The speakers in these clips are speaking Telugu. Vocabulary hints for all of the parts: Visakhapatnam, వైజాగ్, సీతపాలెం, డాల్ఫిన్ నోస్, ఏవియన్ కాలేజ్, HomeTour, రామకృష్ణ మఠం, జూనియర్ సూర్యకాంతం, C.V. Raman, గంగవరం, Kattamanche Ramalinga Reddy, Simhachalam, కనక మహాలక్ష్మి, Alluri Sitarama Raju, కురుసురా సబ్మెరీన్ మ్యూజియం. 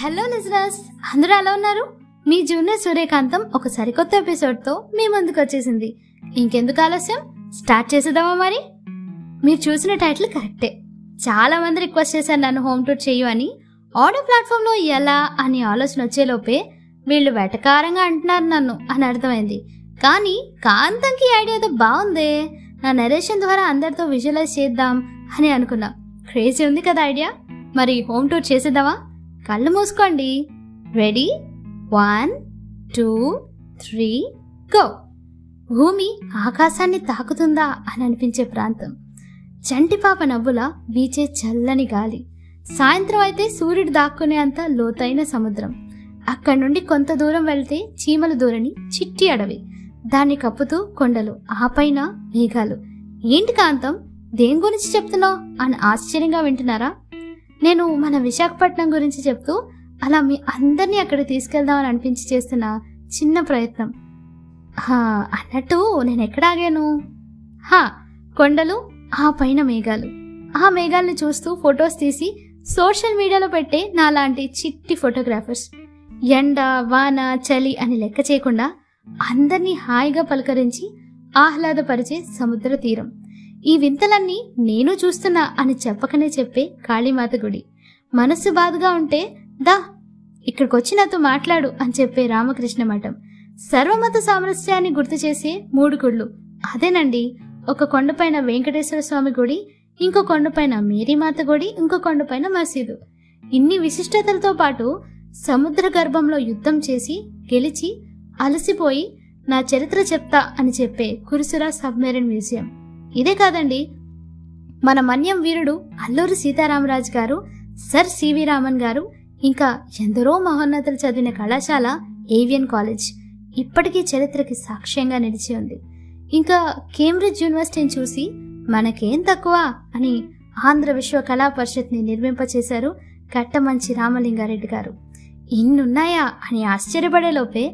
హలో లిజనర్స్, అందరూ ఎలా ఉన్నారు? మీ జూనియర్ సూర్యకాంతం ఒక సరికొత్త ఎపిసోడ్తో మీ ముందుకు వచ్చేసింది. ఇంకెందుకు ఆలస్యం, స్టార్ట్ చేసేద్దామా మరి? మీరు చూసిన టైటిల్ కరెక్టే. చాలా మంది రిక్వెస్ట్ చేశారు నన్ను హోమ్ టూర్ చేయు అని. ఆడియో ప్లాట్ఫామ్లో ఎలా అని ఆలోచన వచ్చేలోపే వీళ్ళు వెటకారంగా అంటున్నారు నన్ను అని అర్థమైంది. కానీ కాంతంకి ఐడియా ఏదో బాగుందే, నా నరేషన్ ద్వారా అందరితో విజువలైజ్ చేద్దాం అని అనుకున్నా. క్రేజీ ఉంది కదా ఐడియా. మరి హోమ్ టూర్ చేసేద్దామా? కళ్ళు మూసుకోండి. రెడీ? 1 2 3 గో. భూమి ఆకాశాన్ని తాకుతుందా అని అనిపించే ప్రాంతం, చంటిపాప నవ్వులా వీచే చల్లని గాలి, సాయంత్రం అయితే సూర్యుడు దాక్కునే అంత లోతైన సముద్రం. అక్కడి నుండి కొంత దూరం వెళ్తే చీమల దూరని చిట్టి అడవి, దాన్ని కప్పుతూ కొండలు, ఆ పైన మేఘాలు. ఏంటి కాంతం, దేని గురించి చెప్తున్నావు అని ఆశ్చర్యంగా వింటున్నారా? నేను మన విశాఖపట్నం గురించి చెప్తూ అలా మీ అందరినీ అక్కడ తీసుకెళ్దామని అనిపించి చేస్తున్న చిన్న ప్రయత్నం. అన్నట్టు నేను ఎక్కడ ఆగాను? కొండలు, ఆ పైన మేఘాలు. ఆ మేఘాలను చూస్తూ ఫొటోస్ తీసి సోషల్ మీడియాలో పెట్టే నాలాంటి చిట్టి ఫోటోగ్రాఫర్స్ ఎండ వాన చలి అని లెక్క చేయకుండా అందరినీ హాయిగా పలకరించి ఆహ్లాదపరిచే సముద్ర తీరం. ఈ వింతలన్నీ నేను చూస్తున్నా అని చెప్పకనే చెప్పే కాళీమాత గుడి, మనసు బాధగా ఉంటే దా ఇక్కడికొచ్చి నాతో మాట్లాడు అని చెప్పే రామకృష్ణ మఠం, సర్వమత సామరస్యాన్ని గుర్తు చేసే మూడు గుళ్ళు. అదేనండి, ఒక కొండపైన వెంకటేశ్వర స్వామి గుడి, ఇంకో కొండపైన మేరీమాత గుడి, ఇంకో కొండపైన మసీదు. ఇన్ని విశిష్టతలతో పాటు సముద్ర గర్భంలో యుద్ధం చేసి గెలిచి అలసిపోయి నా చరిత్ర చెప్తా అని చెప్పే కురుసురా సబ్మెరీన్ మ్యూజియం. ఇదే కాదండి, మన మన్యం వీరుడు అల్లూరి సీతారామరాజు గారు, సర్ సివి రామన్ గారు, ఇంకా ఎందరో మహోన్నతలు చదివిన కళాశాల ఏవియన్ కాలేజ్ ఇప్పటికీ చరిత్రకి సాక్ష్యంగా నిలిచి ఉంది. ఇంకా కేంబ్రిడ్జ్ యూనివర్సిటీని చూసి మనకేం తక్కువ అని ఆంధ్ర విశ్వ కళా పరిషత్ని నిర్మింపచేశారు కట్టమంచి రామలింగారెడ్డి గారు. ఇన్నున్నాయా అని ఆశ్చర్యపడేలోపే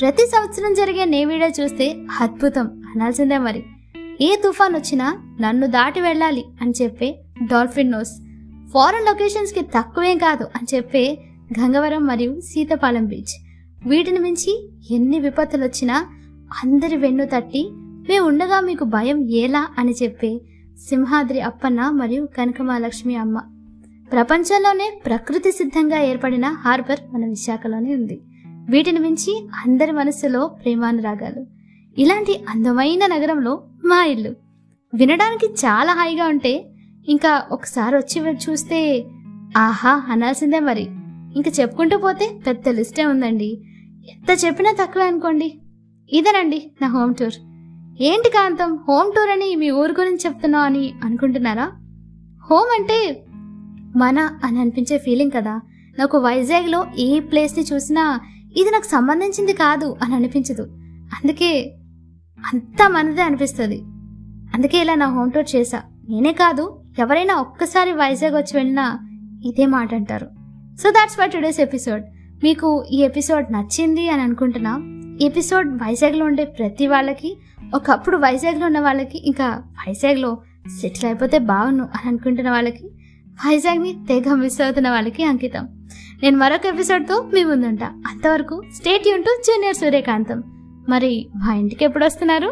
ప్రతి సంవత్సరం జరిగే నేవీడియో చూస్తే అద్భుతం అనాల్సిందే. మరి ఏ తుఫాన్ వచ్చినా నన్ను దాటి వెళ్ళాలి అని చెప్పే డాల్ఫిన్ నోస్, ఫారెన్ లొకేషన్స్కి తక్కువేం కాదు అని చెప్పే గంగవరం మరియు సీతపాలెం బీచ్. వీటిని మించి ఎన్ని విపత్తులు వచ్చినా అందరి వెన్ను తట్టి మేము ఉండగా మీకు భయం ఎలా అని చెప్పే సింహాద్రి అప్పన్న మరియు కనక మహాలక్ష్మి అమ్మ. ప్రపంచంలోనే ప్రకృతి సిద్ధంగా ఏర్పడిన హార్బర్ మన విశాఖలోనే ఉంది. వీటిని మించి అందరి మనసులో ప్రేమానురాగాలు. ఇలాంటి అందమైన నగరంలో మా ఇల్లు వినడానికి చాలా హాయిగా ఉంటే ఇంకా ఒకసారి వచ్చి చూస్తే ఆహా అనాల్సిందే. మరి ఇంకా చెప్పుకుంటూ పోతే పెద్ద లిస్టే ఉందండి, ఎంత చెప్పినా తక్కువే అనుకోండి. ఇదేనండి నా హోమ్ టూర్. ఏంటి కాంతం, హోమ్ టూర్ అని మీ ఊరు గురించి చెప్తున్నావు అని అనుకుంటున్నారా? హోమ్ అంటే మన అని అనిపించే ఫీలింగ్ కదా. నాకు వైజాగ్లో ఏ ప్లేస్ని చూసినా ఇది నాకు సంబంధించింది కాదు అని అనిపించదు, అందుకే అంతా మనదే అనిపిస్తుంది. అందుకే ఇలా నా హోమ్ టూర్ చేశా. నేనే కాదు, ఎవరైనా ఒక్కసారి వైజాగ్ వచ్చి వెళ్ళినా ఇదే మాట అంటారు. So that's for today's episode. మీకు ఈ ఎపిసోడ్ నచ్చింది అని అనుకుంటున్నా. ఎపిసోడ్ వైజాగ్లో ఉండే ప్రతి వాళ్ళకి, ఒకప్పుడు వైజాగ్లో ఉన్న వాళ్ళకి, ఇంకా వైజాగ్లో సెటిల్ అయిపోతే బాగుండు అని అనుకుంటున్న వాళ్ళకి, వైజాగ్ని తెగ మిస్ అవుతున్న వాళ్ళకి అంకితం. నేను మరొక ఎపిసోడ్తో మీ ముందుంటా. అంతవరకు stay tune to జూనియర్ సూర్యకాంతం. మరి మా ఇంటికి ఎప్పుడు వస్తున్నారు?